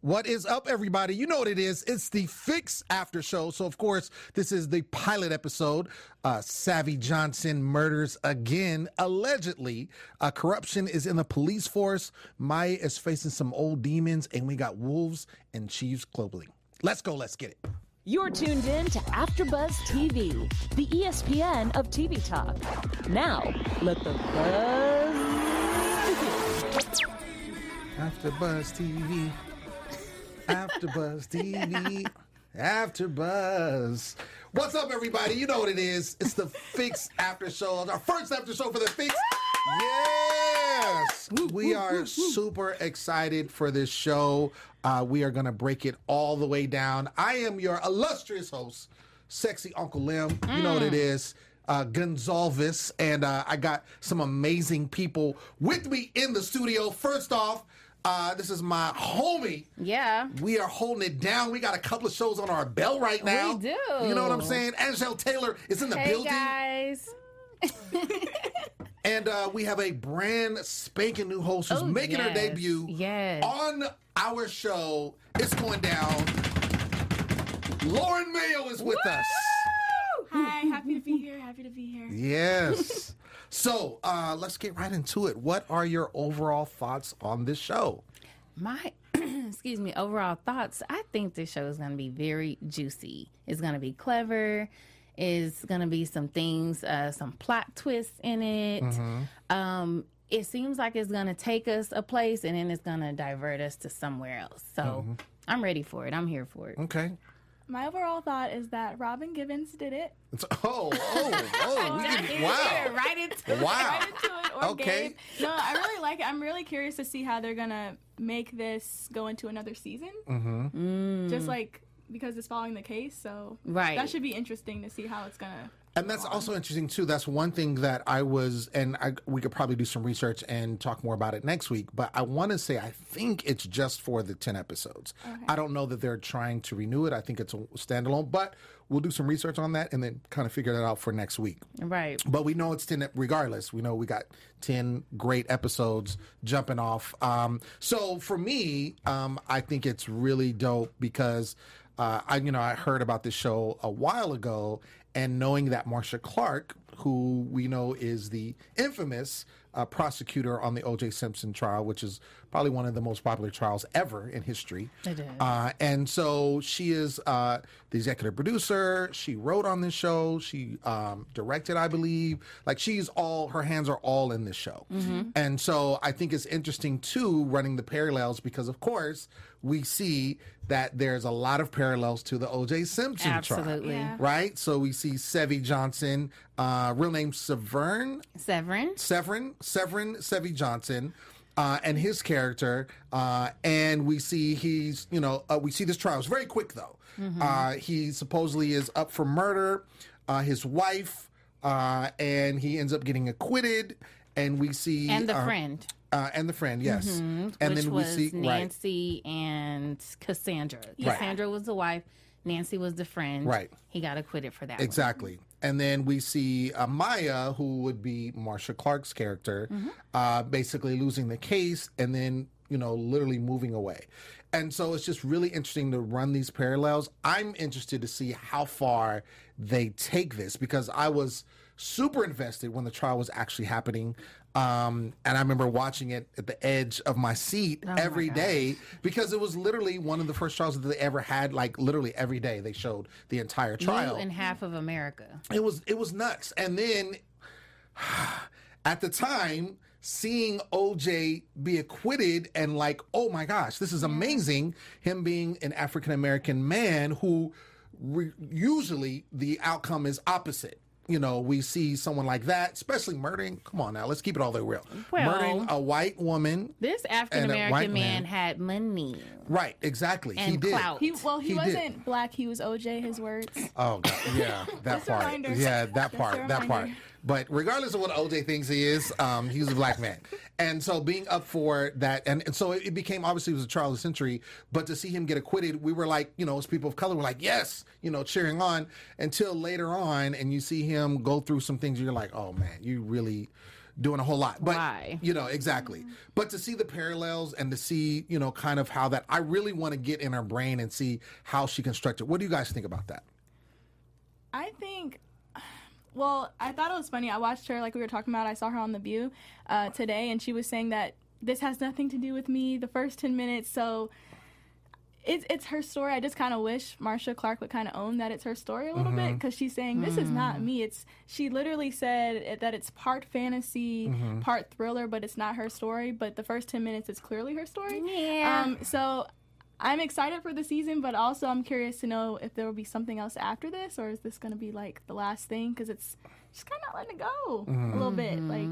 What is up, everybody? You know what it is. It's the Fix After Show. So, of course, this is the pilot episode. Sevvy Johnson murders again. Allegedly, corruption is in the police force. Maya is facing some old demons, and we got wolves and chiefs globally. Let's go. Let's get it. You're tuned in to After Buzz TV, the ESPN of TV talk. Now, let the buzz begin. After Buzz TV. After Buzz TV, After Buzz. What's up, everybody? You know what it is. It's the Fix After Show. Our first after show for the Fix. Yes! We are super excited for this show. We are going to break it all the way down. I am your illustrious host, Sexy Uncle Lem. You know what it is. Gonsalves. And I got some amazing people with me in the studio. First off, this is my homie. Yeah. We are holding it down. We got a couple of shows on our belt right now. We do. You know what I'm saying? Angele Taylor is in the building. Hey, guys. And we have a brand spanking new host who's making her debut on our show. It's going down. Lauren Mayo is with us. Hi. Happy to be here. Happy to be here. Yes. So, let's get right into it. What are your overall thoughts on this show? My, overall thoughts. I think this show is going to be very juicy. It's going to be clever. It's going to be some things, some plot twists in it. It seems like it's going to take us a place and then it's going to divert us to somewhere else. So, I'm ready for it. I'm here for it. Okay. My overall thought is that Robin Givens did it. We did it. Wow. Right into it. No, I really like it. I'm really curious to see how they're going to make this go into another season. Just like, because it's following the case. So that should be interesting to see how it's going to. And that's also interesting, too. That's one thing that I was, and we could probably do some research and talk more about it next week, but I want to say I think it's just for the 10 episodes. Okay. I don't know that they're trying to renew it. I think it's a standalone, but we'll do some research on that and then kind of figure that out for next week. Right. But we know it's 10, regardless. We know we got 10 great episodes jumping off. So for me, I think it's really dope because, I heard about this show a while ago. And knowing that Marcia Clark, who we know is the infamous prosecutor on the O.J. Simpson trial, which is probably one of the most popular trials ever in history. It is. And so she is the executive producer. She wrote on this show. She directed, I believe. Like, she's all, her hands are all in this show. And so I think it's interesting, too, running the parallels because, of course, we see that there's a lot of parallels to the O.J. Simpson trial. Absolutely. Yeah. Right? So we see Sevvy Johnson, real name Severin, Sevvy Johnson, and his character. And we see he's, we see this trial. It's very quick, though. He supposedly is up for murder, his wife, and he ends up getting acquitted. And we see... And the friend. And the friend, yes. And which then we see Nancy and Cassandra. Cassandra was the wife. Nancy was the friend. Right. He got acquitted for that. Exactly. And then we see Maya, who would be Marcia Clark's character, basically losing the case and then, literally moving away. And so it's just really interesting to run these parallels. I'm interested to see how far they take this because I was super invested when the trial was actually happening. And I remember watching it at the edge of my seat every day because it was literally one of the first trials that they ever had. Like literally every day they showed the entire trial in half of America. It was nuts. And then at the time, seeing OJ be acquitted and like, oh my gosh, this is amazing. Him being an African American man who usually the outcome is opposite. you know, we see someone like that, especially murdering. Come on now, let's keep it all the way real. Well, murdering a white woman. This African American man had money. Right, exactly. And he did. Clout. He wasn't did. Black. He was OJ. His words. Oh God, yeah, that part. Reminder. Yeah, that part. That part. But regardless of what OJ thinks he is, he's a black man. And so being up for that, and so it became, obviously it was a trial of the century, but to see him get acquitted, we were like, you know, as people of color, we're like, yes, you know, cheering on, until later on, and you see him go through some things, you're like, oh man, you really doing a whole lot. But, why? You know, exactly. But to see the parallels and to see, you know, kind of how that, I really want to get in her brain and see how she constructed. What do you guys think about that? I think... Well, I thought it was funny. I watched her, like we were talking about, I saw her on The View today, and she was saying that this has nothing to do with me, the first 10 minutes, so it's her story. I just kind of wish Marcia Clark would kind of own that it's her story a little bit, because she's saying, this is not me. She literally said that it's part fantasy, part thriller, but it's not her story, but the first 10 minutes is clearly her story. Yeah. So I'm excited for the season, but also I'm curious to know if there will be something else after this, or is this going to be, like, the last thing? Because it's just kind of letting it go a little bit. Like,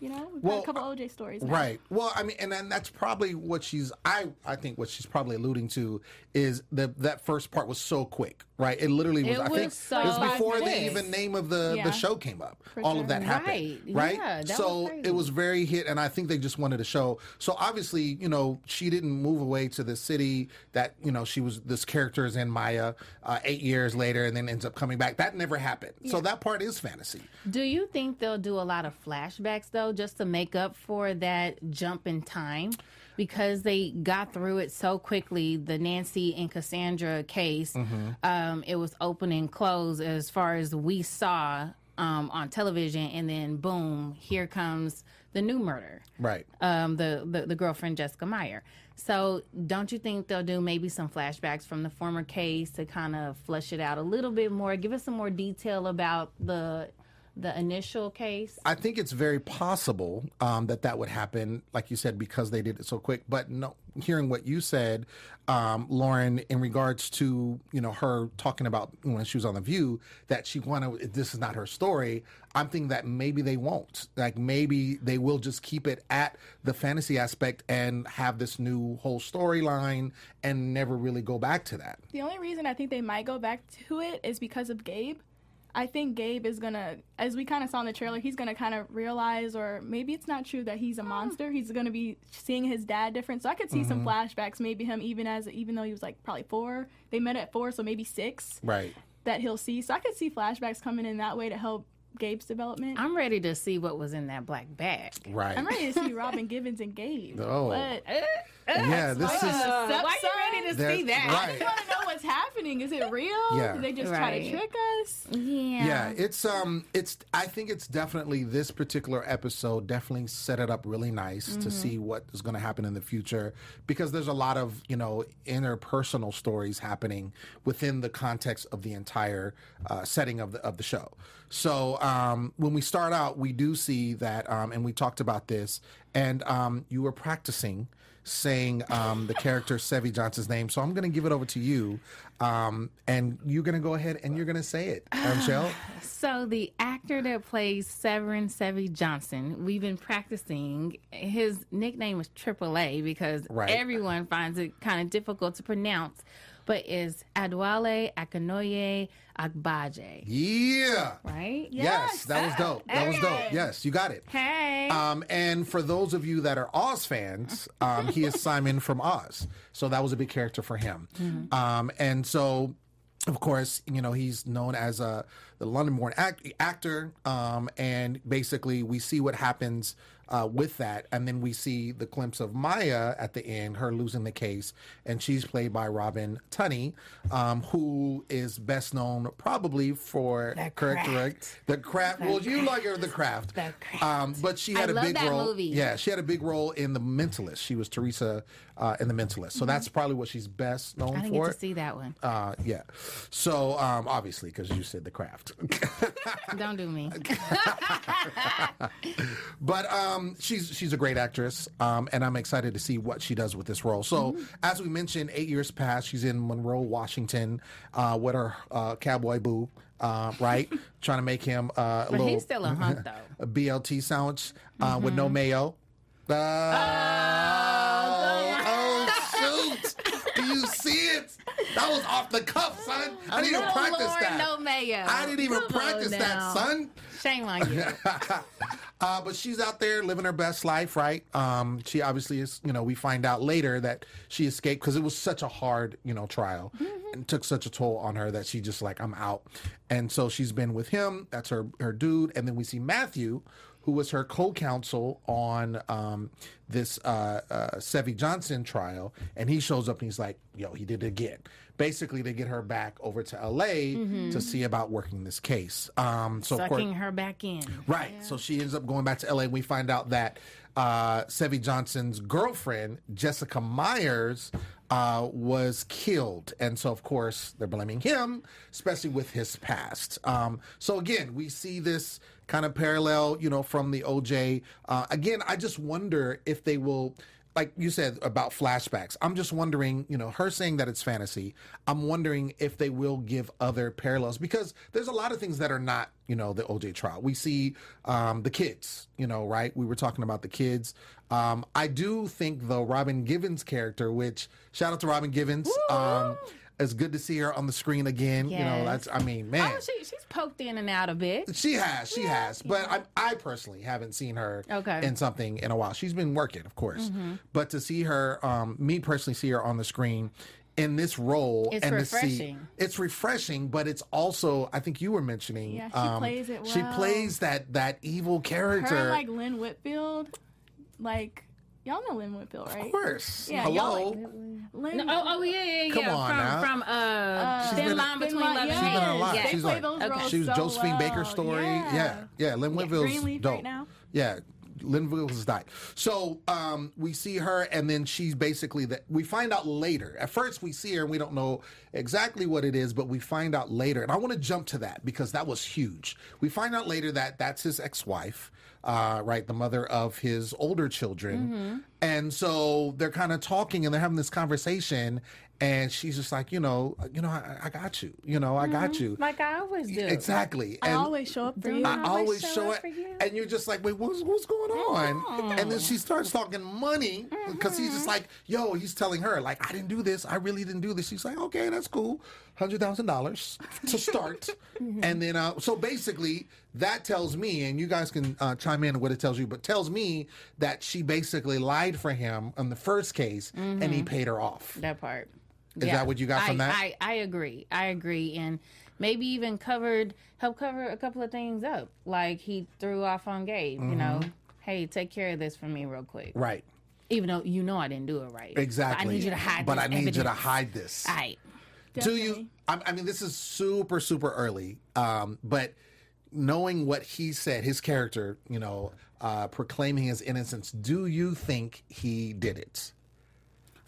you know, we've got a couple OJ stories now. Right. Well, I mean, and that's probably what she's, I think what she's probably alluding to is that first part was so quick, right? It literally was, it was before the even name of the show came up. All of that happened. Right. Yeah, so it was very hit, and I think they just wanted to show. So obviously, you know, she didn't move away to the city that, you know, she was, this character is in Maya 8 years later and then ends up coming back. That never happened. Yeah. So that part is fantasy. Do you think they'll do a lot of flashbacks, though, just to make up for that jump in time, because they got through it so quickly? The Nancy and Cassandra case, it was open and closed as far as we saw on television, and then boom, here comes the new murder. Right. The girlfriend, Jessica Meyer. So don't you think they'll do maybe some flashbacks from the former case to kind of flesh it out a little bit more, give us some more detail about the initial case? I think it's very possible that would happen, like you said, because they did it so quick. But no, hearing what you said, Lauren, in regards to, you know, her talking about when she was on The View that she wanted, this is not her story, I'm thinking that maybe they won't. Like, maybe they will just keep it at the fantasy aspect and have this new whole storyline and never really go back to that. The only reason I think they might go back to it is because of Gabe. I think Gabe is going to, as we kind of saw in the trailer, he's going to kind of realize, or maybe it's not true that he's a monster. He's going to be seeing his dad different. So I could see some flashbacks, maybe him even though he was like probably 4. They met at 4, so maybe 6. Right. That he'll see. So I could see flashbacks coming in that way to help Gabe's development. I'm ready to see what was in that black bag. Right. I'm ready to see Robin Givens and Gabe. Oh. But, yeah, this is... Why are you ready to see that? Right. I just want to know what's happening. Is it real? Yeah. Did they just try to trick us? Yeah. Yeah, it's. I think it's definitely, this particular episode definitely set it up really nice to see what is going to happen in the future, because there's a lot of, you know, interpersonal stories happening within the context of the entire setting of the show. So when we start out, we do see that, and we talked about this, and you were practicing saying the character Sevvy Johnson's name, so I'm going to give it over to you, and you're going to go ahead and you're going to say it, Michelle. So the actor that plays Severin Sevvy Johnson, we've been practicing. His nickname is AAA because everyone finds it kind of difficult to pronounce. But is Adewale Akinnuoye-Agbaje. Yeah. Right? Yes. That was dope. That was dope. Yes, you got it. Hey. And for those of you that are Oz fans, he is Simon from Oz. So that was a big character for him. Mm-hmm. And so, of course, you know, he's known as the London-born actor. And basically, we see what happens with that, and then we see the glimpse of Maya at the end, her losing the case, and she's played by Robin Tunney, who is best known probably for The Craft. Well, you like her, The Craft. The Craft. But she had a big role. Movie. Yeah, she had a big role in The Mentalist. She was Teresa in The Mentalist, so that's probably what she's best known for. I didn't get to see that one. Yeah. So obviously, because you said The Craft. Don't do me. But She's a great actress, and I'm excited to see what she does with this role. So, as we mentioned, 8 years passed. She's in Monroe, Washington, with her cowboy boo, right? Trying to make him a little... But he's still a hunk, though. A BLT sandwich with no mayo. Oh, shoot! Do you see it? That was off the cuff, son. I didn't even practice that. No mayo. I didn't even practice that, son. Shame on you. But she's out there living her best life, right? She obviously is, you know, we find out later that she escaped because it was such a hard, you know, trial and took such a toll on her that she just like, I'm out. And so she's been with him. That's her dude. And then we see Matthew, who was her co-counsel on this Sevvy Johnson trial, and he shows up and he's like, yo, he did it again. Basically, to get her back over to L.A. To see about working this case. So sucking her back in. Right. Yeah. So she ends up going back to L.A. We find out that Sevvy Johnson's girlfriend, Jessica Myers, was killed. And so, of course, they're blaming him, especially with his past. So, again, we see this kind of parallel, you know, from the O.J. Again, I just wonder if they will... Like you said about flashbacks, I'm just wondering, you know, her saying that it's fantasy, I'm wondering if they will give other parallels because there's a lot of things that are not, you know, the O.J. trial. We see the kids, you know, right? We were talking about the kids. I do think, though, Robin Givens' character, which, shout out to Robin Givens. It's good to see her on the screen again. Yes. You know, that's, I mean, man. Oh, she's poked in and out a bit. She has. But I personally haven't seen her in something in a while. She's been working, of course. But to see her, me personally see her on the screen in this role. It's and refreshing. It's refreshing, but it's also, I think you were mentioning. Yeah, she plays it well. She plays that evil character. Her, like Lynn Whitfield, like... Y'all know Lynn Whitfield, right? Of course. Yeah, hello. Like Lynn. No, yeah. Come on from Thin Line Between Love and Hate. She's been a lot. She's like, she was so Josephine Baker's story. Yeah. Lynn Whitfield's dope. Right now. Yeah. Lynn Wills died. So we see her, and then she's basically that. We find out later. At first, we see her, and we don't know exactly what it is, but we find out later. And I want to jump to that because that was huge. We find out later that that's his ex-wife, right, the mother of his older children. And so they're kind of talking, and they're having this conversation, and she's just like, you know, I got you. You know, I got you. Like I always do. Exactly. And I always show up for you. I always show up for you. And you're just like, wait, what's going on? And then she starts talking money because he's just like, yo, he's telling her, like, I didn't do this. I really didn't do this. She's like, okay, that's cool. $100,000 to start. And then, so basically, that tells me, and you guys can chime in on what it tells you, but tells me that she basically lied for him on the first case and he paid her off. That part. Is that what you got from that? I agree. And maybe even help cover a couple of things up. Like he threw off on Gabe, you know, hey, take care of this for me real quick. Right. Even though you know I didn't do it right. Exactly. But I need you to hide this. All right. Definitely. Do you, I mean, this is super, super early, but knowing what he said, his character, you know, proclaiming his innocence, do you think he did it?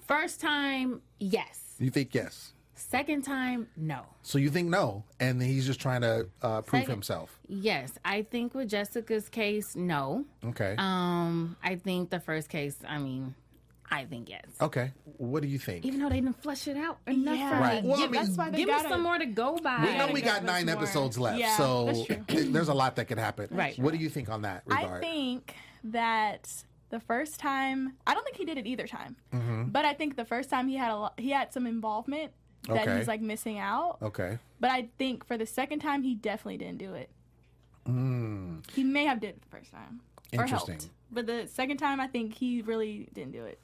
First time, yes. You think yes? Second time, no. So you think no, and he's just trying to prove himself? Yes. I think with Jessica's case, no. Okay. I think the first case, I think yes. Okay. What do you think? Even though they didn't flesh it out enough for me. Well, give us some more to go by. We know we got 9 episodes left, so there's a lot that could happen. Right. What do you think on that regard? I think that... The first time, I don't think he did it either time, but I think the first time he had some involvement that he's like missing out. Okay. But I think for the second time, he definitely didn't do it. He may have did it the first time. Interesting. Or helped. But the second time, I think he really didn't do it.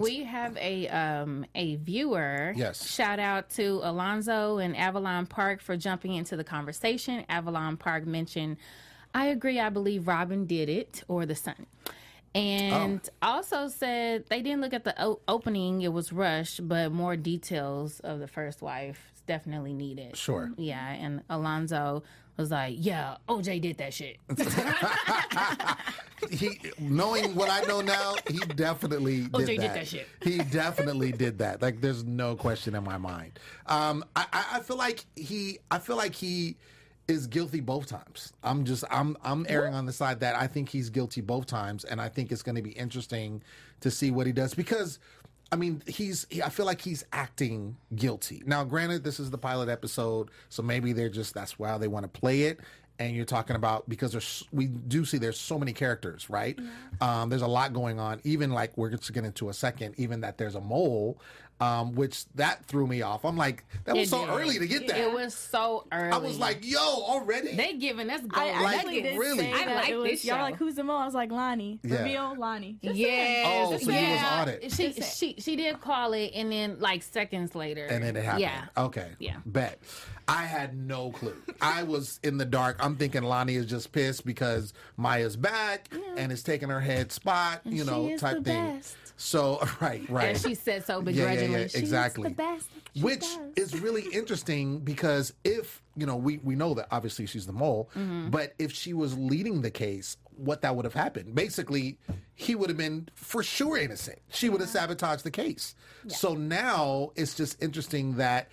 We have a viewer. Yes. Shout out to Alonzo and Avalon Park for jumping into the conversation. Avalon Park mentioned, I agree, I believe Robin did it, or the son. And also said they didn't look at the opening. It was rushed, but more details of the first wife definitely needed. Sure. Yeah, and Alonzo was like, yeah, OJ did that shit. Knowing what I know now, he definitely did that. OJ did that shit. He definitely did that. Like, there's no question in my mind. I feel like he... is guilty both times. I'm erring on the side that I think he's guilty both times, and I think it's going to be interesting to see what he does, because I mean, I feel like he's acting guilty. Now, granted, this is the pilot episode, so maybe that's why they want to play it. And you're talking about, because we do see there's so many characters, right? Yeah. There's a lot going on, even like we're going to get into a second, even that there's a mole, which that threw me off. I'm like, that was so early to get that. It was so early. I was like, yo, already? They giving us gold. I like this show. Y'all like, who's the mole? I was like, Lonnie. Yeah. Reveal Lonnie. Yeah. Oh, so you was on it. She did call it, and then like seconds later. And then it happened. Yeah. Okay. Yeah. Bet. I had no clue. I was in the dark. I'm thinking Lonnie is just pissed because Maya's back and is taking her head spot, and type thing. So, right. And she said so begrudgingly. Yeah, exactly. She's the best. Which is really interesting, because if, we know that obviously she's the mole, but if she was leading the case, what that would have happened. Basically, he would have been for sure innocent. She would have sabotaged the case. Yeah. So now it's just interesting that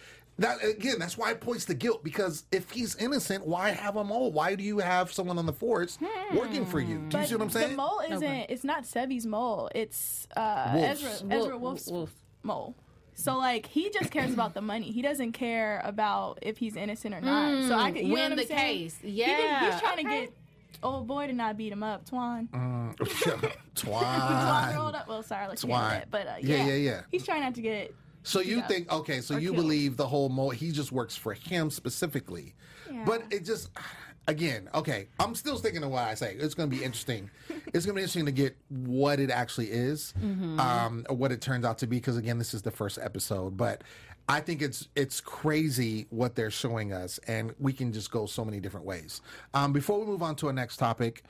again, that's why it points to guilt, because if he's innocent, why have a mole? Why do you have someone on the force working for you? Do you see what I'm saying? The mole isn't. Okay. It's not Sevvy's mole. It's Ezra Wolf's mole. So like, he just cares about the money. He doesn't care about if he's innocent or not. So I could win the case. Yeah, he's trying to get old boy to not beat him up. Twan rolled up. Well, sorry, let's get that. But yeah. He's trying not to get. So you think, okay, so you believe the whole mole, he just works for him specifically. Yeah. But it just, again, okay, I'm still sticking to what I say. It's going to be interesting. It's going to be interesting to get what it actually is, or what it turns out to be, because, again, this is the first episode. But I think it's crazy what they're showing us, and we can just go so many different ways. Before we move on to our next topic,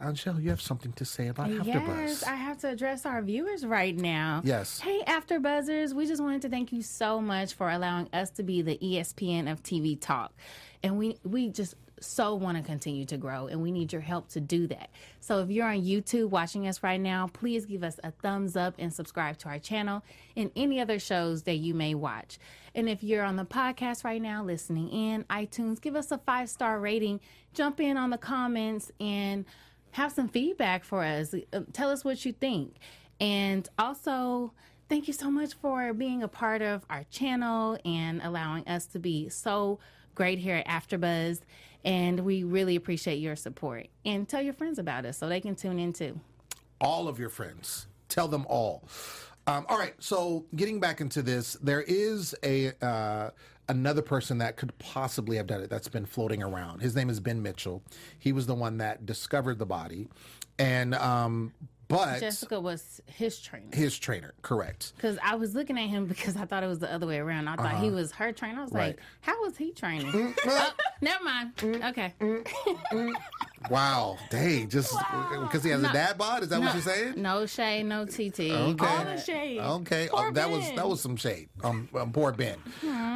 Angele, you have something to say about AfterBuzz. Yes, I have to address our viewers right now. Yes. Hey, AfterBuzzers, we just wanted to thank you so much for allowing us to be the ESPN of TV talk. And we just so want to continue to grow, and we need your help to do that. So if you're on YouTube watching us right now, please give us a thumbs up and subscribe to our channel and any other shows that you may watch. And if you're on the podcast right now listening in iTunes, give us a 5-star rating. Jump in on the comments and have some feedback for us. Tell us what you think. And also, thank you so much for being a part of our channel and allowing us to be so great here at AfterBuzz. And we really appreciate your support. And tell your friends about us so they can tune in too. All of your friends. Tell them all. All right, so getting back into this, there is another person that could possibly have done it that's been floating around. His name is Ben Mitchell. He was the one that discovered the body. And but Jessica was his trainer. His trainer, correct. Because I was looking at him because I thought it was the other way around. I thought he was her trainer. I was like, how was he training? Never mind. Okay. Wow. Dang. Just because he has a dad bod? Is that what you're saying? No shade, no TT. Okay. All the shade. Okay. That was some shade. Poor Ben.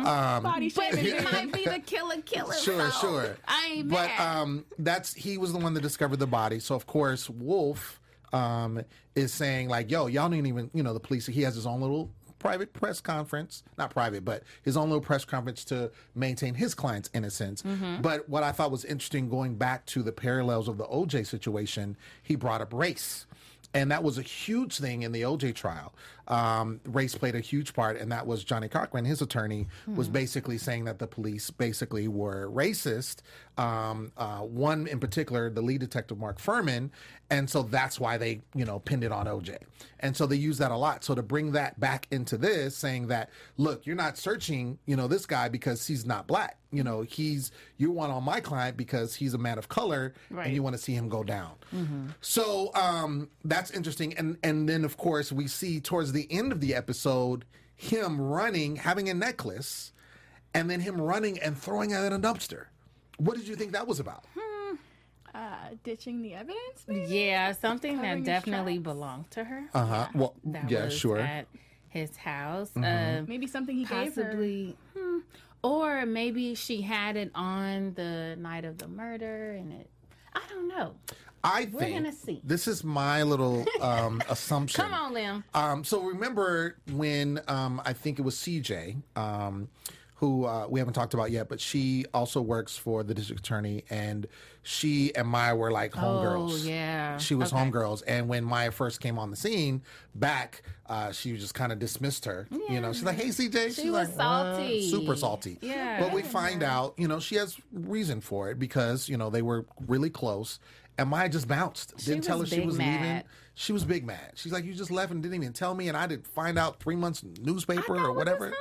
Body shaming. But he might be the killer. Sure. I ain't bad. But he was the one that discovered the body. So, of course, Wolf is saying, like, yo, y'all didn't even, the police. He has his own little private press conference, not private, but his own little press conference to maintain his client's innocence. But what I thought was interesting, going back to the parallels of the O.J. situation, he brought up race. And that was a huge thing in the O.J. trial. Race played a huge part, and that was Johnny Cochran, his attorney, was basically saying that the police basically were racist. One in particular, the lead detective, Mark Furman, and so that's why they, pinned it on O.J. And so they use that a lot. So to bring that back into this, saying that, look, you're not searching, this guy because he's not black. You want on my client because he's a man of color, and you want to see him go down. So that's interesting. And then, of course, we see towards the end of the episode him running, having a necklace, and then him running and throwing it in a dumpster. What did you think that was about? Ditching the evidence, maybe? Yeah, something that definitely belonged to her. Yeah. Well, sure. At his house. Maybe something he gave her. Or maybe she had it on the night of the murder, and I don't know. We're gonna see. This is my little assumption. Come on, Lem. So remember when I think it was CJ who we haven't talked about yet, but she also works for the district attorney, and she and Maya were like homegirls. Oh, yeah. She was homegirls. And when Maya first came on the scene back, she just kind of dismissed her. Yeah. You know, she's like, hey, CJ. She was like, salty. Super salty. Yeah. But we find out, you know, she has reason for it because, you know, they were really close. And Maya just bounced. Didn't tell her she was leaving. She was big mad. She's like, you just left and didn't even tell me, and I didn't find out 3 months newspaper or whatever.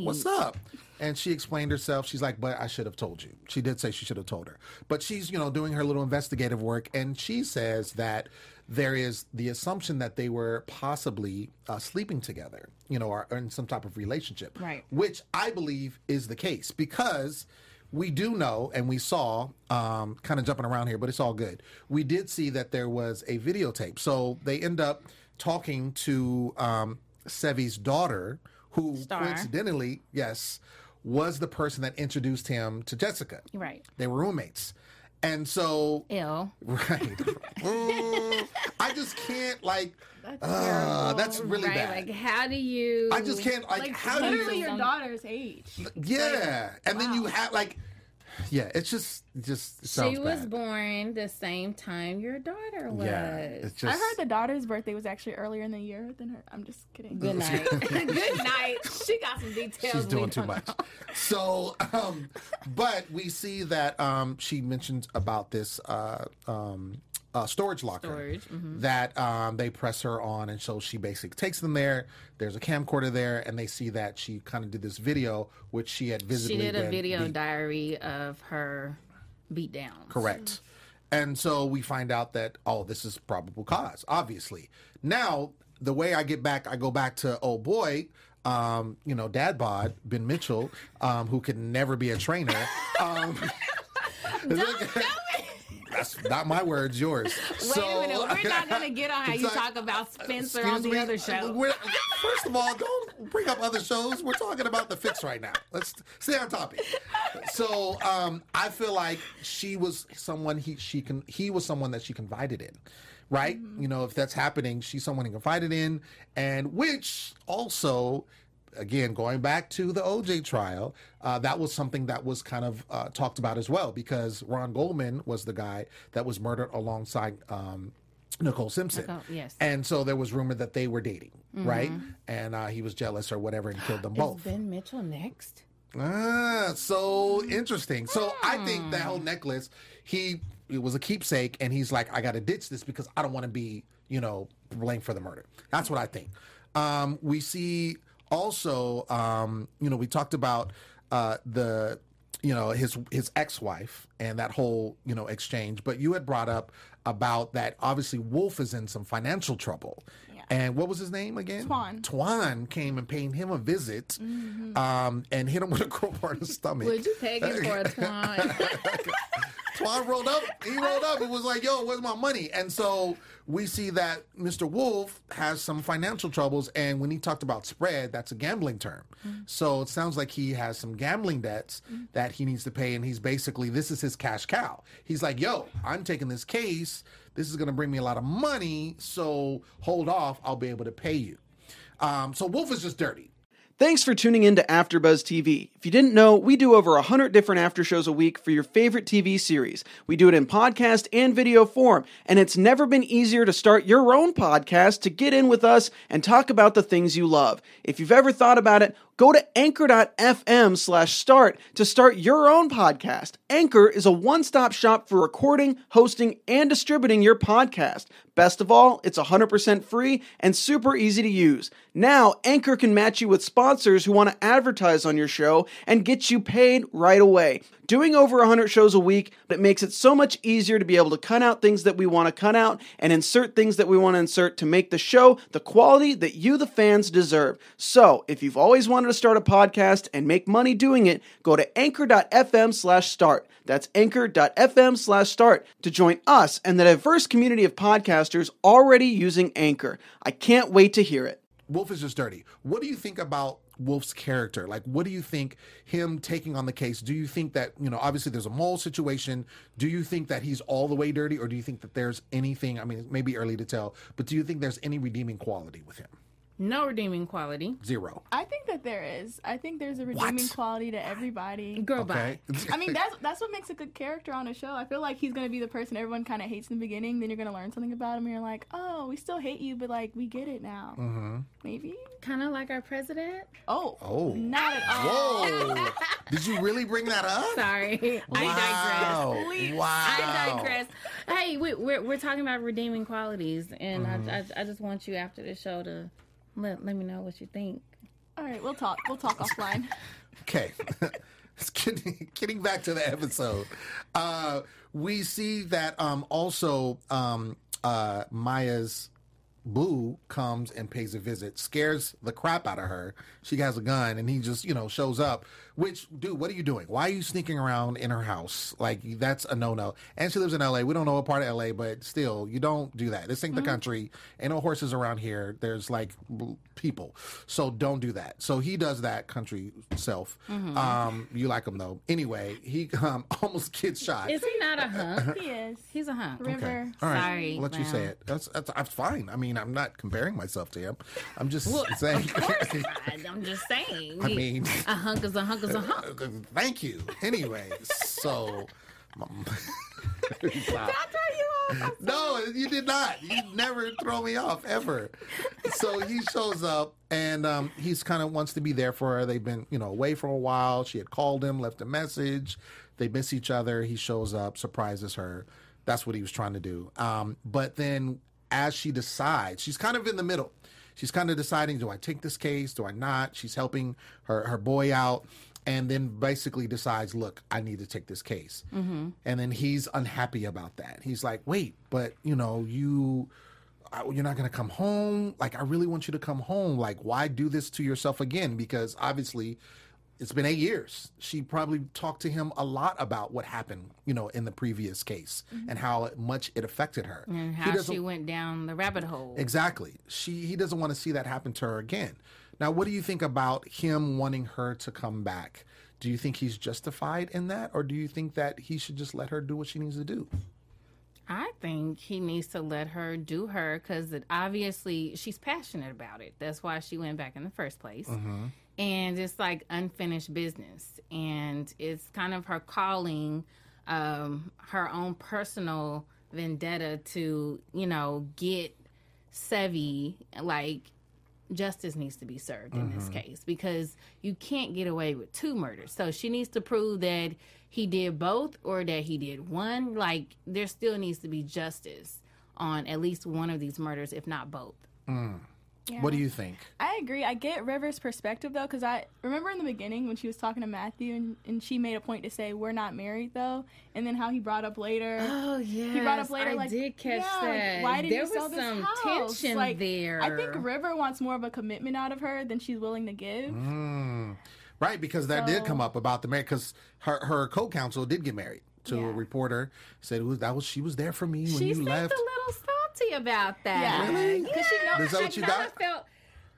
What's up? And she explained herself. She's like, but I should have told you. She did say she should have told her. But she's, you know, doing her little investigative work, and she says that there is the assumption that they were possibly sleeping together, you know, or in some type of relationship. Right. Which I believe is the case because we do know, and we saw, kind of jumping around here, but it's all good. We did see that there was a videotape. So they end up talking to Sevvy's daughter, who coincidentally, yes, was the person that introduced him to Jessica. Right. They were roommates. And so... Ew. Right. I just can't, like... that's really right? bad. Like, how do you... I just can't, like how do you... Literally your daughter's age. Yeah. Like, and then you have, like... Yeah, it's just sounds She was bad. Born the same time your daughter was. Yeah, it's just... I heard the daughter's birthday was actually earlier in the year than her. I'm just kidding. Good night. Good night. She got some details. She's doing too much. So, but we see that she mentions about this storage locker mm-hmm. that they press her on, and so she basically takes them there. There's a camcorder there, and they see that she kind of did this video, which she had visibly been. She did a video diary of her beatdowns. Correct. And so we find out that, oh, this is probable cause, obviously. Now, the way I get back, I go back to, oh, boy, you know, dad bod, Ben Mitchell, who could never be a trainer. Don't That's not my words, yours. Wait a minute. We're not going to get on how you talk about Spencer on the other show. First of all, don't bring up other shows. We're talking about The Fix right now. Let's stay on topic. So I feel like she was someone he was someone that she confided in, right? Mm-hmm. You know, if that's happening, she's someone he confided in, and which also... Again, going back to the O.J. trial, that was something that was kind of talked about as well, because Ron Goldman was the guy that was murdered alongside Nicole Simpson. Yes. And so there was rumor that they were dating, mm-hmm. right? And he was jealous or whatever and killed them both. Is Ben Mitchell next? Ah, so interesting. So I think that whole necklace, it was a keepsake, and he's like, I got to ditch this because I don't want to be, you know, blamed for the murder. That's what I think. We see... Also, you know, we talked about the, you know, his ex-wife and that whole, you know, exchange. But you had brought up about that, obviously, Wolf is in some financial trouble. Yeah. And what was his name again? Twan came and paid him a visit mm-hmm. And hit him with a crowbar in the stomach. Would you peg him for a Twan? Twan rolled up. He rolled up. It was like, yo, where's my money? And so we see that Mr. Wolf has some financial troubles. And when he talked about spread, that's a gambling term. Mm-hmm. So it sounds like he has some gambling debts mm-hmm. that he needs to pay. And he's basically, this is his cash cow. He's like, yo, I'm taking this case. This is going to bring me a lot of money. So hold off. I'll be able to pay you. So Wolf is just dirty. Thanks for tuning in to After Buzz TV. If you didn't know, we do over 100 different after shows a week for your favorite TV series. We do it in podcast and video form, and it's never been easier to start your own podcast to get in with us and talk about the things you love. If you've ever thought about it, go to anchor.fm/start to start your own podcast. Anchor is a one-stop shop for recording, hosting, and distributing your podcast. Best of all, it's 100% free and super easy to use. Now, Anchor can match you with sponsors who want to advertise on your show and get you paid right away. Doing over 100 shows a week, it makes it so much easier to be able to cut out things that we want to cut out and insert things that we want to insert to make the show the quality that you, the fans, deserve. So, if you've always wanted to start a podcast and make money doing it, go to anchor.fm/start. That's anchor.fm/start to join us and the diverse community of podcasters already using Anchor. I can't wait to hear it. Wolf is just dirty. What do you think about Wolf's character? Like, what do you think him taking on the case? Do you think that, you know, obviously there's a mole situation. Do you think that he's all the way dirty, or do you think that there's anything, I mean, it may be early to tell, but do you think there's any redeeming quality with him? No redeeming quality. Zero. I think that there is. I think there's a redeeming quality to everybody. Girl, okay. Bye. I mean, that's what makes a good character on a show. I feel like he's going to be the person everyone kind of hates in the beginning. Then you're going to learn something about him, and you're like, oh, we still hate you, but, like, we get it now. Mm-hmm. Maybe? Kind of like our president. Oh. Not at all. Whoa. Did you really bring that up? Sorry. Wow. I digress. Please. Wow. I digress. Hey, we're talking about redeeming qualities, and mm-hmm. I just want you after the show to... Let me know what you think. All right, we'll talk. We'll talk offline. Okay. Getting back to the episode. We see that Maya's boo comes and pays a visit, scares the crap out of her. She has a gun, and he just, shows up. Which, dude, what are you doing? Why are you sneaking around in her house? Like, that's a no-no. And she lives in L.A. We don't know what part of L.A., but still, you don't do that. This ain't the country. Ain't no horses around here. There's, like, people. So don't do that. So he does that country self. Mm-hmm. You like him, though. Anyway, he almost gets shot. Is he not a hunk? He is. He's a hunk. River. Okay. All right. Sorry. I'll let you say it. That's fine. I mean, I'm not comparing myself to him. I'm just saying. Of course not. I'm just saying. I mean. A hunk is a hunk. Thank you. Anyway, so that's how you are. No, you did not. You never throw me off ever. So he shows up, and he's kind of wants to be there for her. They've been, away for a while. She had called him, left a message. They miss each other. He shows up, surprises her. That's what he was trying to do. But then, as she decides, she's kind of in the middle. She's kind of deciding, do I take this case? Do I not? She's helping her boy out, and then basically decides, look, I need to take this case. Mm-hmm. And then he's unhappy about that. He's like, wait, but, you're not going to come home. Like, I really want you to come home. Like, why do this to yourself again? Because obviously it's been 8 years. She probably talked to him a lot about what happened, in the previous case, mm-hmm. and how much it affected her. And how she went down the rabbit hole. Exactly. He doesn't want to see that happen to her again. Now, what do you think about him wanting her to come back? Do you think he's justified in that? Or do you think that he should just let her do what she needs to do? I think he needs to let her do her, because obviously she's passionate about it. That's why she went back in the first place. Mm-hmm. And it's like unfinished business. And it's kind of her calling, her own personal vendetta to, get Sevvy, like... Justice needs to be served in this case, because you can't get away with two murders. So she needs to prove that he did both or that he did one. Like, there still needs to be justice on at least one of these murders, if not both. Mm. Yeah. What do you think? I agree. I get River's perspective, though, because I remember in the beginning when she was talking to Matthew and she made a point to say, we're not married, though, and then how he brought up later. Oh, yeah. He brought up later, I did catch that. Like, why did you sell this house? There was some tension there. I think River wants more of a commitment out of her than she's willing to give. Mm. Right, because that did come up about the marriage, because her co-counsel did get married to a reporter. Said she was there for me when you left. She a little salty about that. Yeah. Really? Yeah. Is that what you got? Felt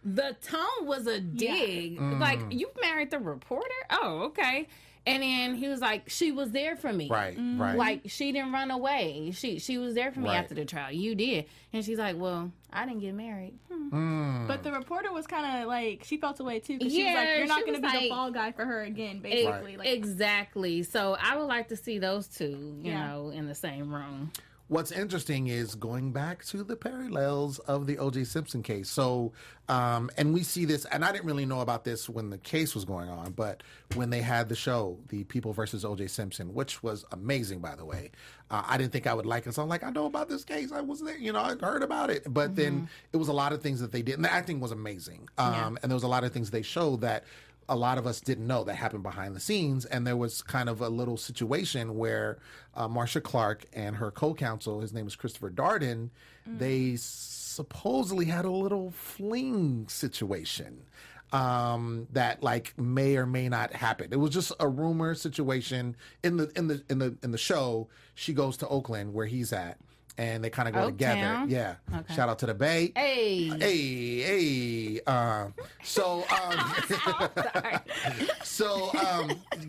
the tone was a dig. Yeah. Mm. Like, you married the reporter? Oh, okay. And then he was like, she was there for me. Right, right. Like, she didn't run away. She was there for me after the trial. You did. And she's like, well, I didn't get married. Hmm. Mm. But the reporter was kind of like, she felt away too. Because she was like, you're not going to be the fall guy for her again, basically. Right. Like, exactly. So I would like to see those two, you know, in the same room. What's interesting is going back to the parallels of the O.J. Simpson case. So, and we see this, and I didn't really know about this when the case was going on, but when they had the show, The People versus O.J. Simpson, which was amazing, by the way. I didn't think I would like it. So I'm like, I know about this case. I was there, I heard about it. But then it was a lot of things that they did, and the acting was amazing. And there was a lot of things they showed that a lot of us didn't know that happened behind the scenes. And there was kind of a little situation where Marcia Clark and her co-counsel, his name is Christopher Darden, they supposedly had a little fling situation that like may or may not happen. It was just a rumor situation in the show. She goes to Oakland where he's at, and they kind of go together. Yeah. Okay. Shout out to the Bay. Hey.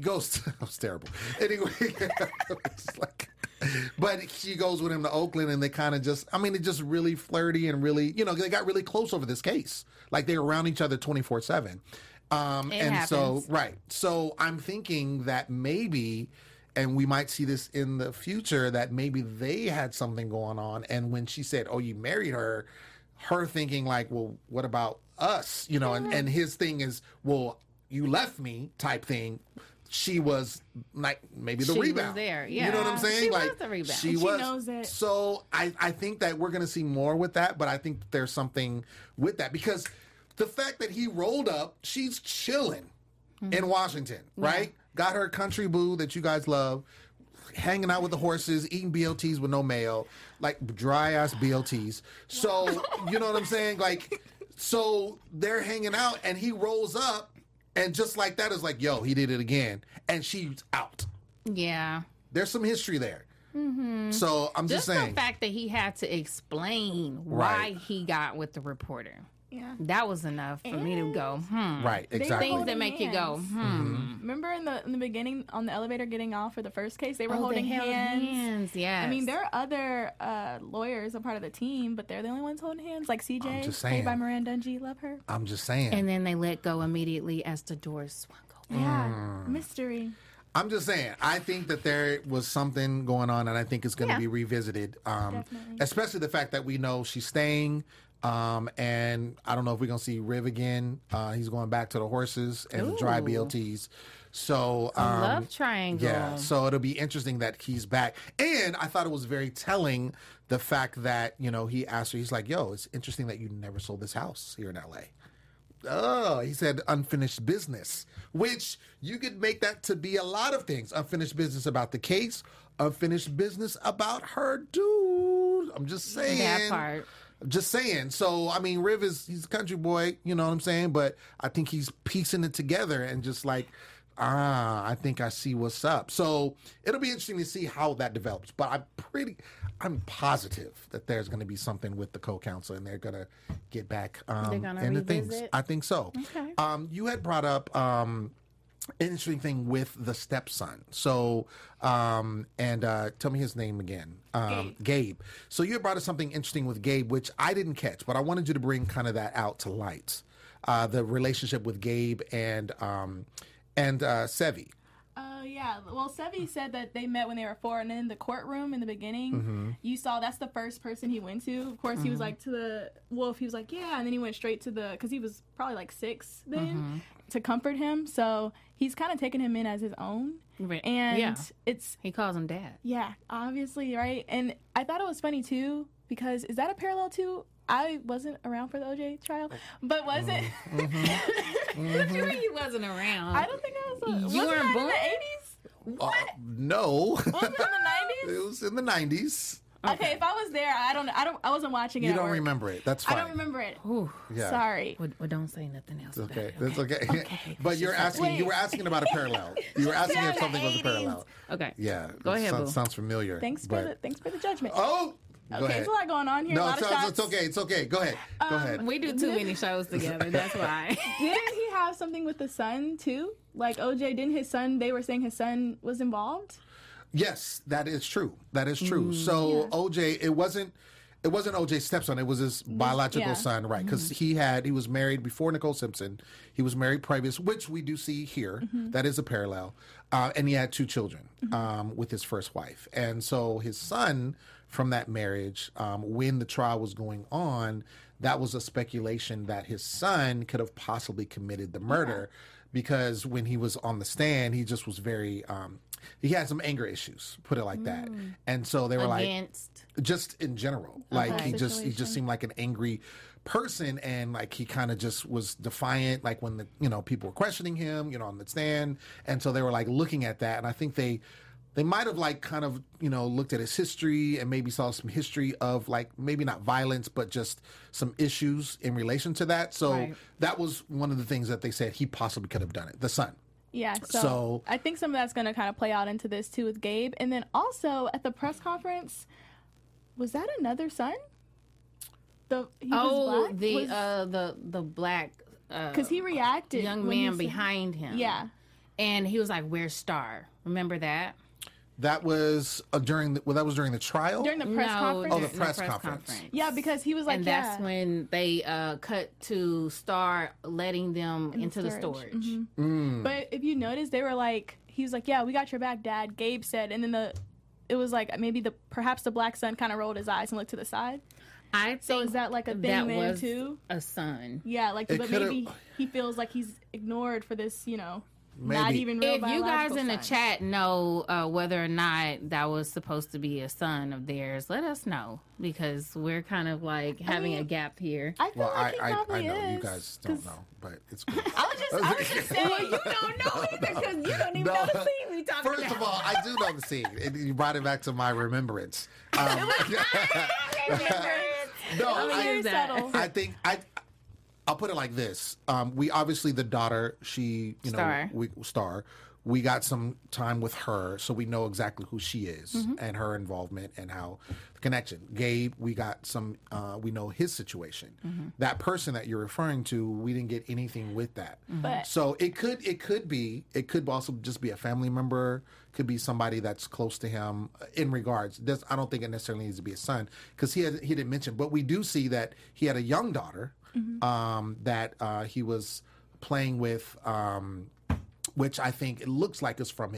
Goes to, that was terrible. Anyway, it's like But she goes with him to Oakland, and they kind of just, I mean, it's just really flirty and really, you know, they got really close over this case. Like, they were around each other 24/7. It happens. So, right. So I'm thinking that maybe, and we might see this in the future, that maybe they had something going on. And when she said, oh, you married her, her thinking like, well, what about us? You know, and his thing is, well, you left me type thing. She was like maybe the rebound. She was there, yeah. You know what I'm saying? She was the rebound. She knows it. So I think that we're going to see more with that, but I think there's something with that. Because the fact that he rolled up, she's chilling in Washington, right? Yeah. Got her country boo that you guys love, hanging out with the horses, eating BLTs with no mail, like dry-ass BLTs. So, you know what I'm saying? Like, so they're hanging out, and he rolls up. And just like that is like, yo, he did it again. And she's out. Yeah. There's some history there. Mm-hmm. So I'm just saying. Just the fact that he had to explain why he got with the reporter. Yeah. That was enough for me to go, Right, exactly. Things that make you go, Mm-hmm. Remember in the beginning on the elevator getting off for the first case, they were holding hands. Yes. I mean, there are other lawyers a part of the team, but they're the only ones holding hands, like CJ, played by Moran Dungey, love her. I'm just saying. And then they let go immediately as the doors swung open. Yeah, mystery. I'm just saying, I think that there was something going on, and I think it's going to be revisited. Definitely. Especially the fact that we know she's staying. And I don't know if we're going to see Riv again. He's going back to the horses and the dry BLTs. So, love triangle. Yeah. So it'll be interesting that he's back. And I thought it was very telling the fact that, you know, he asked her, he's like, yo, it's interesting that you never sold this house here in LA. Oh, he said unfinished business, which you could make that to be a lot of things. Unfinished business about the case, unfinished business about her dude. I'm just saying. That part. Just saying. So, I mean, Riv is, he's a country boy, you know what I'm saying? But I think he's piecing it together and just like, I think I see what's up. So it'll be interesting to see how that develops. But I'm positive that there's going to be something with the co-counsel and they're going to get back into things. I think so. Okay. You had brought up an interesting thing with the stepson. So, tell me his name again. Gabe. So you brought us something interesting with Gabe, which I didn't catch, but I wanted you to bring kind of that out to light. The relationship with Gabe and Sevvy. Yeah. Well, Sevvy said that they met when they were 4, and in the courtroom in the beginning, you saw that's the first person he went to. Of course, he was like to the Wolf. He was like, yeah, and then he went straight to because he was probably like 6 then to comfort him. So he's kind of taking him in as his own. Right. And he calls him dad. Yeah, obviously, right? And I thought it was funny, too, because is that a parallel to... I wasn't around for the O.J. trial, but was it? You wasn't around. I don't think I was. You weren't born in the 80s? What? No. Was it in the 90s? It was in the 90s. Okay, if I was there, I don't. I wasn't watching it. You don't remember it. That's fine. I don't remember it. Yeah. Sorry. Well, don't say nothing else. Okay, that's okay. But you're asking. You were asking about a parallel. You were asking if something was a parallel. Okay. Yeah. Go ahead. Sounds familiar. Thanks for the judgment. Oh. Okay, there's a lot going on here. No, it's okay. It's okay. Go ahead. Go ahead. We do too many shows together. That's why. Didn't he have something with the son too? Like OJ, didn't his son? They were saying his son was involved. Yes, that is true. So OJ, it wasn't OJ's stepson. It was his biological son, right? Because he was married before Nicole Simpson. He was married previous, which we do see here. That is a parallel. And he had 2 children with his first wife, and so his son. From that marriage, when the trial was going on, that was a speculation that his son could have possibly committed the murder because when he was on the stand, he just was very, he had some anger issues, put it like that. And so they were like, just in general, like he just seemed like an angry person and like he kind of just was defiant, like when the, you know, people were questioning him, you know, on the stand. And so they were like looking at that. And I think they might have, like, kind of, you know, looked at his history and maybe saw some history of, like, maybe not violence, but just some issues in relation to that. So that was one of the things that they said he possibly could have done it, the son. Yeah, so I think some of that's going to kind of play out into this, too, with Gabe. And then also at the press conference, was that another son? The black... Because he reacted. Young man behind him. Yeah. And he was like, where's Star? Remember that? That was during the trial? During the press conference? Oh, the press conference. Yeah, because he was like, and that's when they cut to Star letting them into the storage. Mm-hmm. Mm. But if you notice, they were like, he was like, yeah, we got your back, Dad, Gabe said. And then it was like maybe perhaps the black son kind of rolled his eyes and looked to the side. So is that like a thing man too? A son. Yeah, like, but maybe he feels like he's ignored for this, you know. Maybe. Not even real if you guys in the chat know whether or not that was supposed to be a son of theirs, let us know, because we're kind of like having a gap here. I feel I know you guys don't know, but it's cool. I was just saying you don't know either, because you don't even know the scene we talking about. First of all, I do know the scene. You brought it back to my remembrance. I'll put it like this. We obviously, the daughter, we got some time with her, so we know exactly who she is and her involvement and how the connection. Gabe, we got some, we know his situation. Mm-hmm. That person that you're referring to, we didn't get anything with that. Mm-hmm. So it could also just be a family member, could be somebody that's close to him in regards. I don't think it necessarily needs to be a son, because he didn't mention, but we do see that he had a young daughter. Mm-hmm. That he was playing with, which I think it looks like is from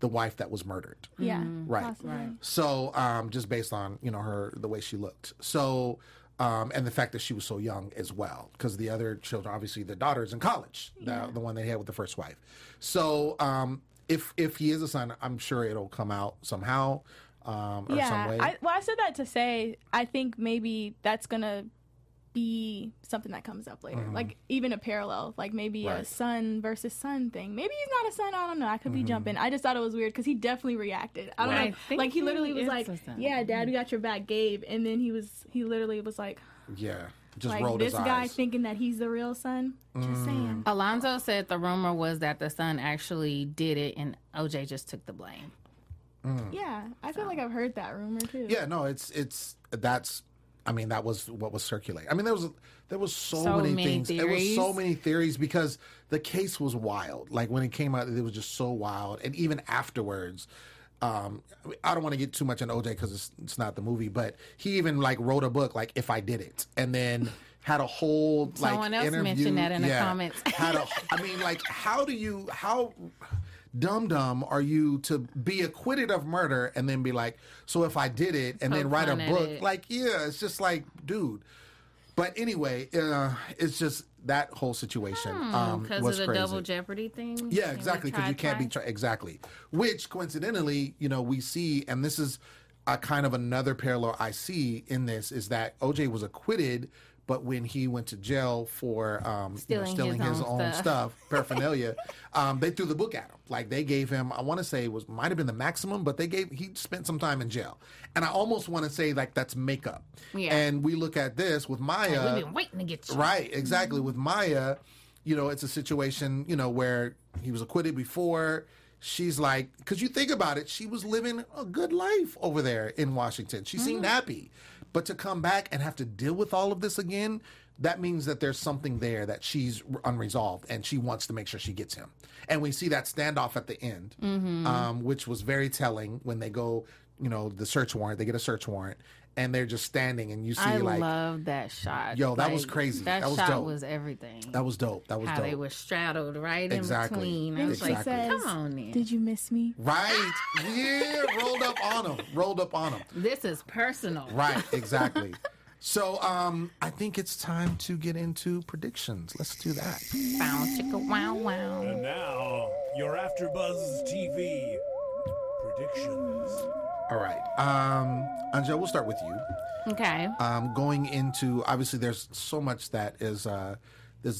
the wife that was murdered. Yeah, right. Possibly. So just based on the way she looked. So and the fact that she was so young as well, because the other children, obviously the daughter's in college, the one they had with the first wife. So if he is a son, I'm sure it'll come out somehow or some way. I said that to say I think maybe that's gonna be something that comes up later, like even a parallel, like maybe a son versus son thing. Maybe he's not a son, I don't know, I could be jumping. I just thought it was weird because he definitely reacted. I don't know, I like he literally was like, yeah, Dad, we got your back, Gabe, and then he literally was like, yeah, just like, rolled his eyes. This guy thinking that he's the real son, just saying. Alonzo said the rumor was that the son actually did it and OJ just took the blame. Yeah, I feel like I've heard that rumor too. Yeah, no, that was what was circulating. I mean, there was so many things. There was so many theories because the case was wild. Like, when it came out, it was just so wild. And even afterwards, I don't want to get too much on OJ because it's not the movie, but he even, like, wrote a book, like, If I Did It. And then had a whole, like, someone else interview, mentioned that in the comments. How dumb are you to be acquitted of murder and then be like, so if I did it, and then write a book? Like, yeah, it's just like, dude. But anyway, it's just that whole situation because of the crazy double jeopardy thing. Yeah, exactly, because you can't be exactly. Which coincidentally, we see, and this is a kind of another parallel I see in this, is that OJ was acquitted. But when he went to jail for stealing his own stuff, paraphernalia, they threw the book at him. Like, they gave him, I want to say might have been the maximum, but he spent some time in jail. And I almost want to say, like, that's makeup. Yeah. And we look at this with Maya. Like, we've been waiting to get you. Right, exactly. With Maya, it's a situation, where he was acquitted before. She's like, because you think about it, she was living a good life over there in Washington. She seemed happy. But to come back and have to deal with all of this again, that means that there's something there that she's unresolved, and she wants to make sure she gets him. And we see that standoff at the end, which was very telling when they go, they get a search warrant, and they're just standing, and you see, I love that shot. Yo, that was crazy. That was shot dope. Was everything. That was dope. How they were straddled right in between. I was like, come on then. Did you miss me? Right. Yeah, rolled up on him. This is personal. Right, exactly. So I think it's time to get into predictions. Let's do that. Bow, chicka, wow, wow. And now, your After Buzz TV predictions. All right. Angele, we'll start with you. Okay. Going into, obviously, there's so much that is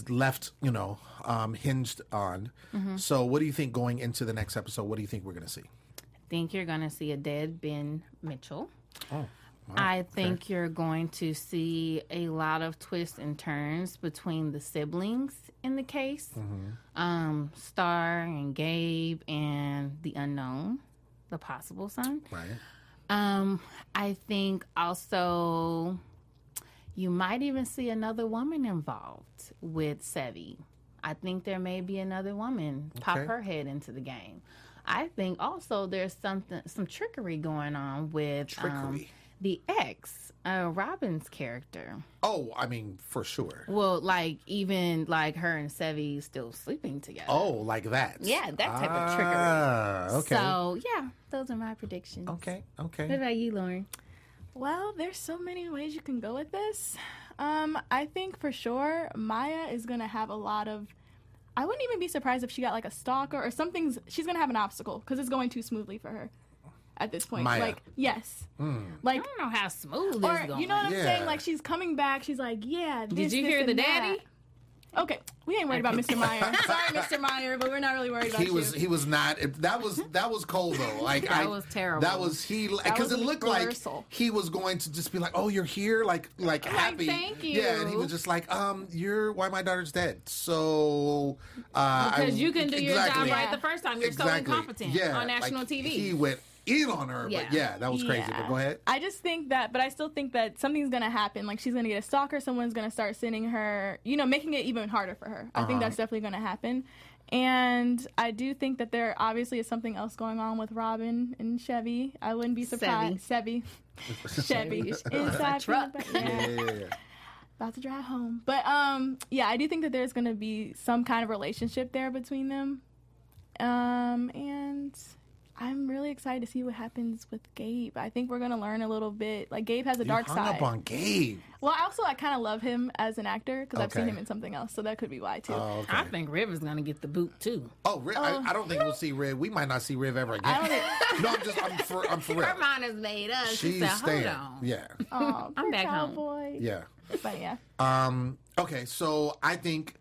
left, hinged on. Mm-hmm. So what do you think going into the next episode, what do you think we're going to see? I think you're going to see a dead Ben Mitchell. Oh. Wow. I think you're going to see a lot of twists and turns between the siblings in the case. Mm-hmm. Star and Gabe and the unknown. The possible son. Right. I think also you might even see another woman involved with Sevvy. I think there may be another woman pop her head into the game. I think also there's some trickery going on with the ex, Robin's character. Oh, I mean, for sure. Well, like even like her and Sevvy still sleeping together. Oh, like that. Yeah, that type of trickery. Okay. So yeah, those are my predictions. Okay. Okay. What about you, Lauren? Well, there's so many ways you can go with this. I think for sure Maya is gonna have a lot of. I wouldn't even be surprised if she got like a stalker or something's. She's gonna have an obstacle because it's going too smoothly for her at this point. Maya. Like, yes. Mm. Like, I don't know how smooth this is going. You know what I'm saying? Like, she's coming back. She's like, yeah, this, did you hear the daddy? That. Okay, we ain't worried about Mr. Meyer. Sorry, Mr. Meyer, but we're not really worried about you. He was not. That was cold though. Like that was terrible. That was because it looked like he was going to just be like, "Oh, you're here," like happy. Thank you. Yeah, and he was just like, you're why my daughter's dead." So because you can do your job right the first time. You're so incompetent on national TV. He went in on her, but that was crazy. But go ahead. I just think that, but I still think that something's gonna happen. Like she's gonna get a stalker. Someone's gonna start sending her, making it even harder for her. I think that's definitely gonna happen. And I do think that there obviously is something else going on with Robin and Sevvy. I wouldn't be surprised. Sevvy inside truck. Yeah. About to drive home, but I do think that there's gonna be some kind of relationship there between them, and. I'm really excited to see what happens with Gabe. I think we're going to learn a little bit. Like, Gabe has a dark side. You hung up on Gabe. Well, I kind of love him as an actor because I've seen him in something else, so that could be why, too. Oh, okay. I think Riv is going to get the boot, too. Oh, Riv? I don't think we'll see Riv. We might not see Riv ever again. I'm for real. Her mind is made up. She said, hold on. Yeah. Oh, I'm back home. Boy. Yeah. But, yeah. Okay, so I think...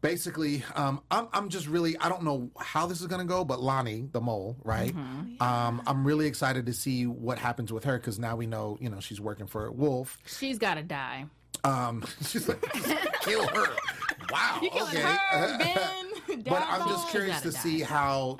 Basically, I'm just really, I don't know how this is going to go, but Lonnie, the mole, right? Mm-hmm, yeah. I'm really excited to see what happens with her because now we know, she's working for Wolf. She's got to die. She's like, kill her. Wow. You're killing her, Ben. But I'm just curious to see how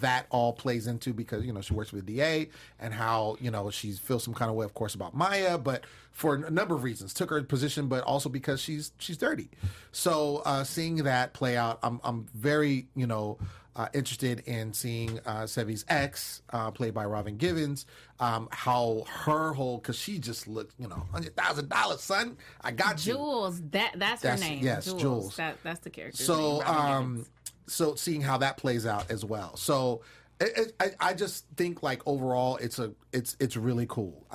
that all plays into because, she works with the DA and how, she feels some kind of way, of course, about Maya, but... For a number of reasons, took her position, but also because she's dirty. So seeing that play out, I'm very interested in seeing Sevvy's ex played by Robin Givens. How her whole because she just looked $100,000 son. I got you, Jules. That's her name. Yes, Jules. That's the character. So so seeing how that plays out as well. So. I just think like overall it's really cool.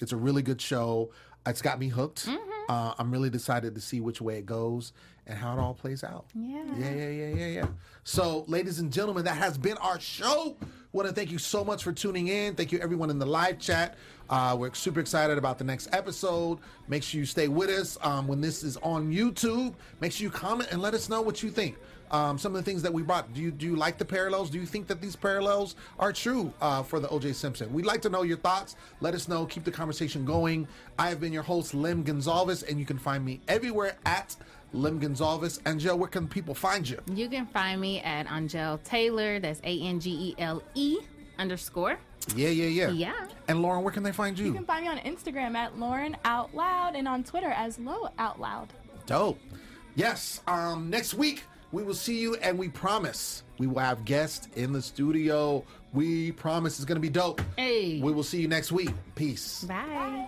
It's a really good show. It's got me hooked. Mm-hmm. I'm really excited to see which way it goes and how it all plays out. Yeah. So, ladies and gentlemen, that has been our show. Want to thank you so much for tuning in. Thank you everyone in the live chat. We're super excited about the next episode. Make sure you stay with us when this is on YouTube. Make sure you comment and let us know what you think. Some of the things that we brought. Do you like the parallels? Do you think that these parallels are true for the O.J. Simpson? We'd like to know your thoughts. Let us know. Keep the conversation going. I have been your host, Lem Gonsalves, and you can find me everywhere at Lem Gonsalves. Angele, where can people find you? You can find me at Angele Taylor. That's ANGELE_. Yeah. And Lauren, where can they find you? You can find me on Instagram at Lauren Out Loud and on Twitter as Low Out Loud. Dope. Yes. Next week. We will see you, and we promise we will have guests in the studio. We promise it's going to be dope. Hey. We will see you next week. Peace. Bye.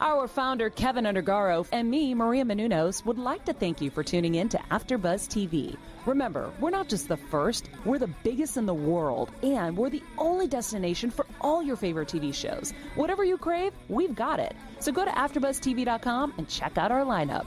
Our founder, Kevin Undergaro, and me, Maria Menounos, would like to thank you for tuning in to AfterBuzz TV. Remember, we're not just the first, we're the biggest in the world, and we're the only destination for all your favorite TV shows. Whatever you crave, we've got it. So go to AfterBuzzTV.com and check out our lineup.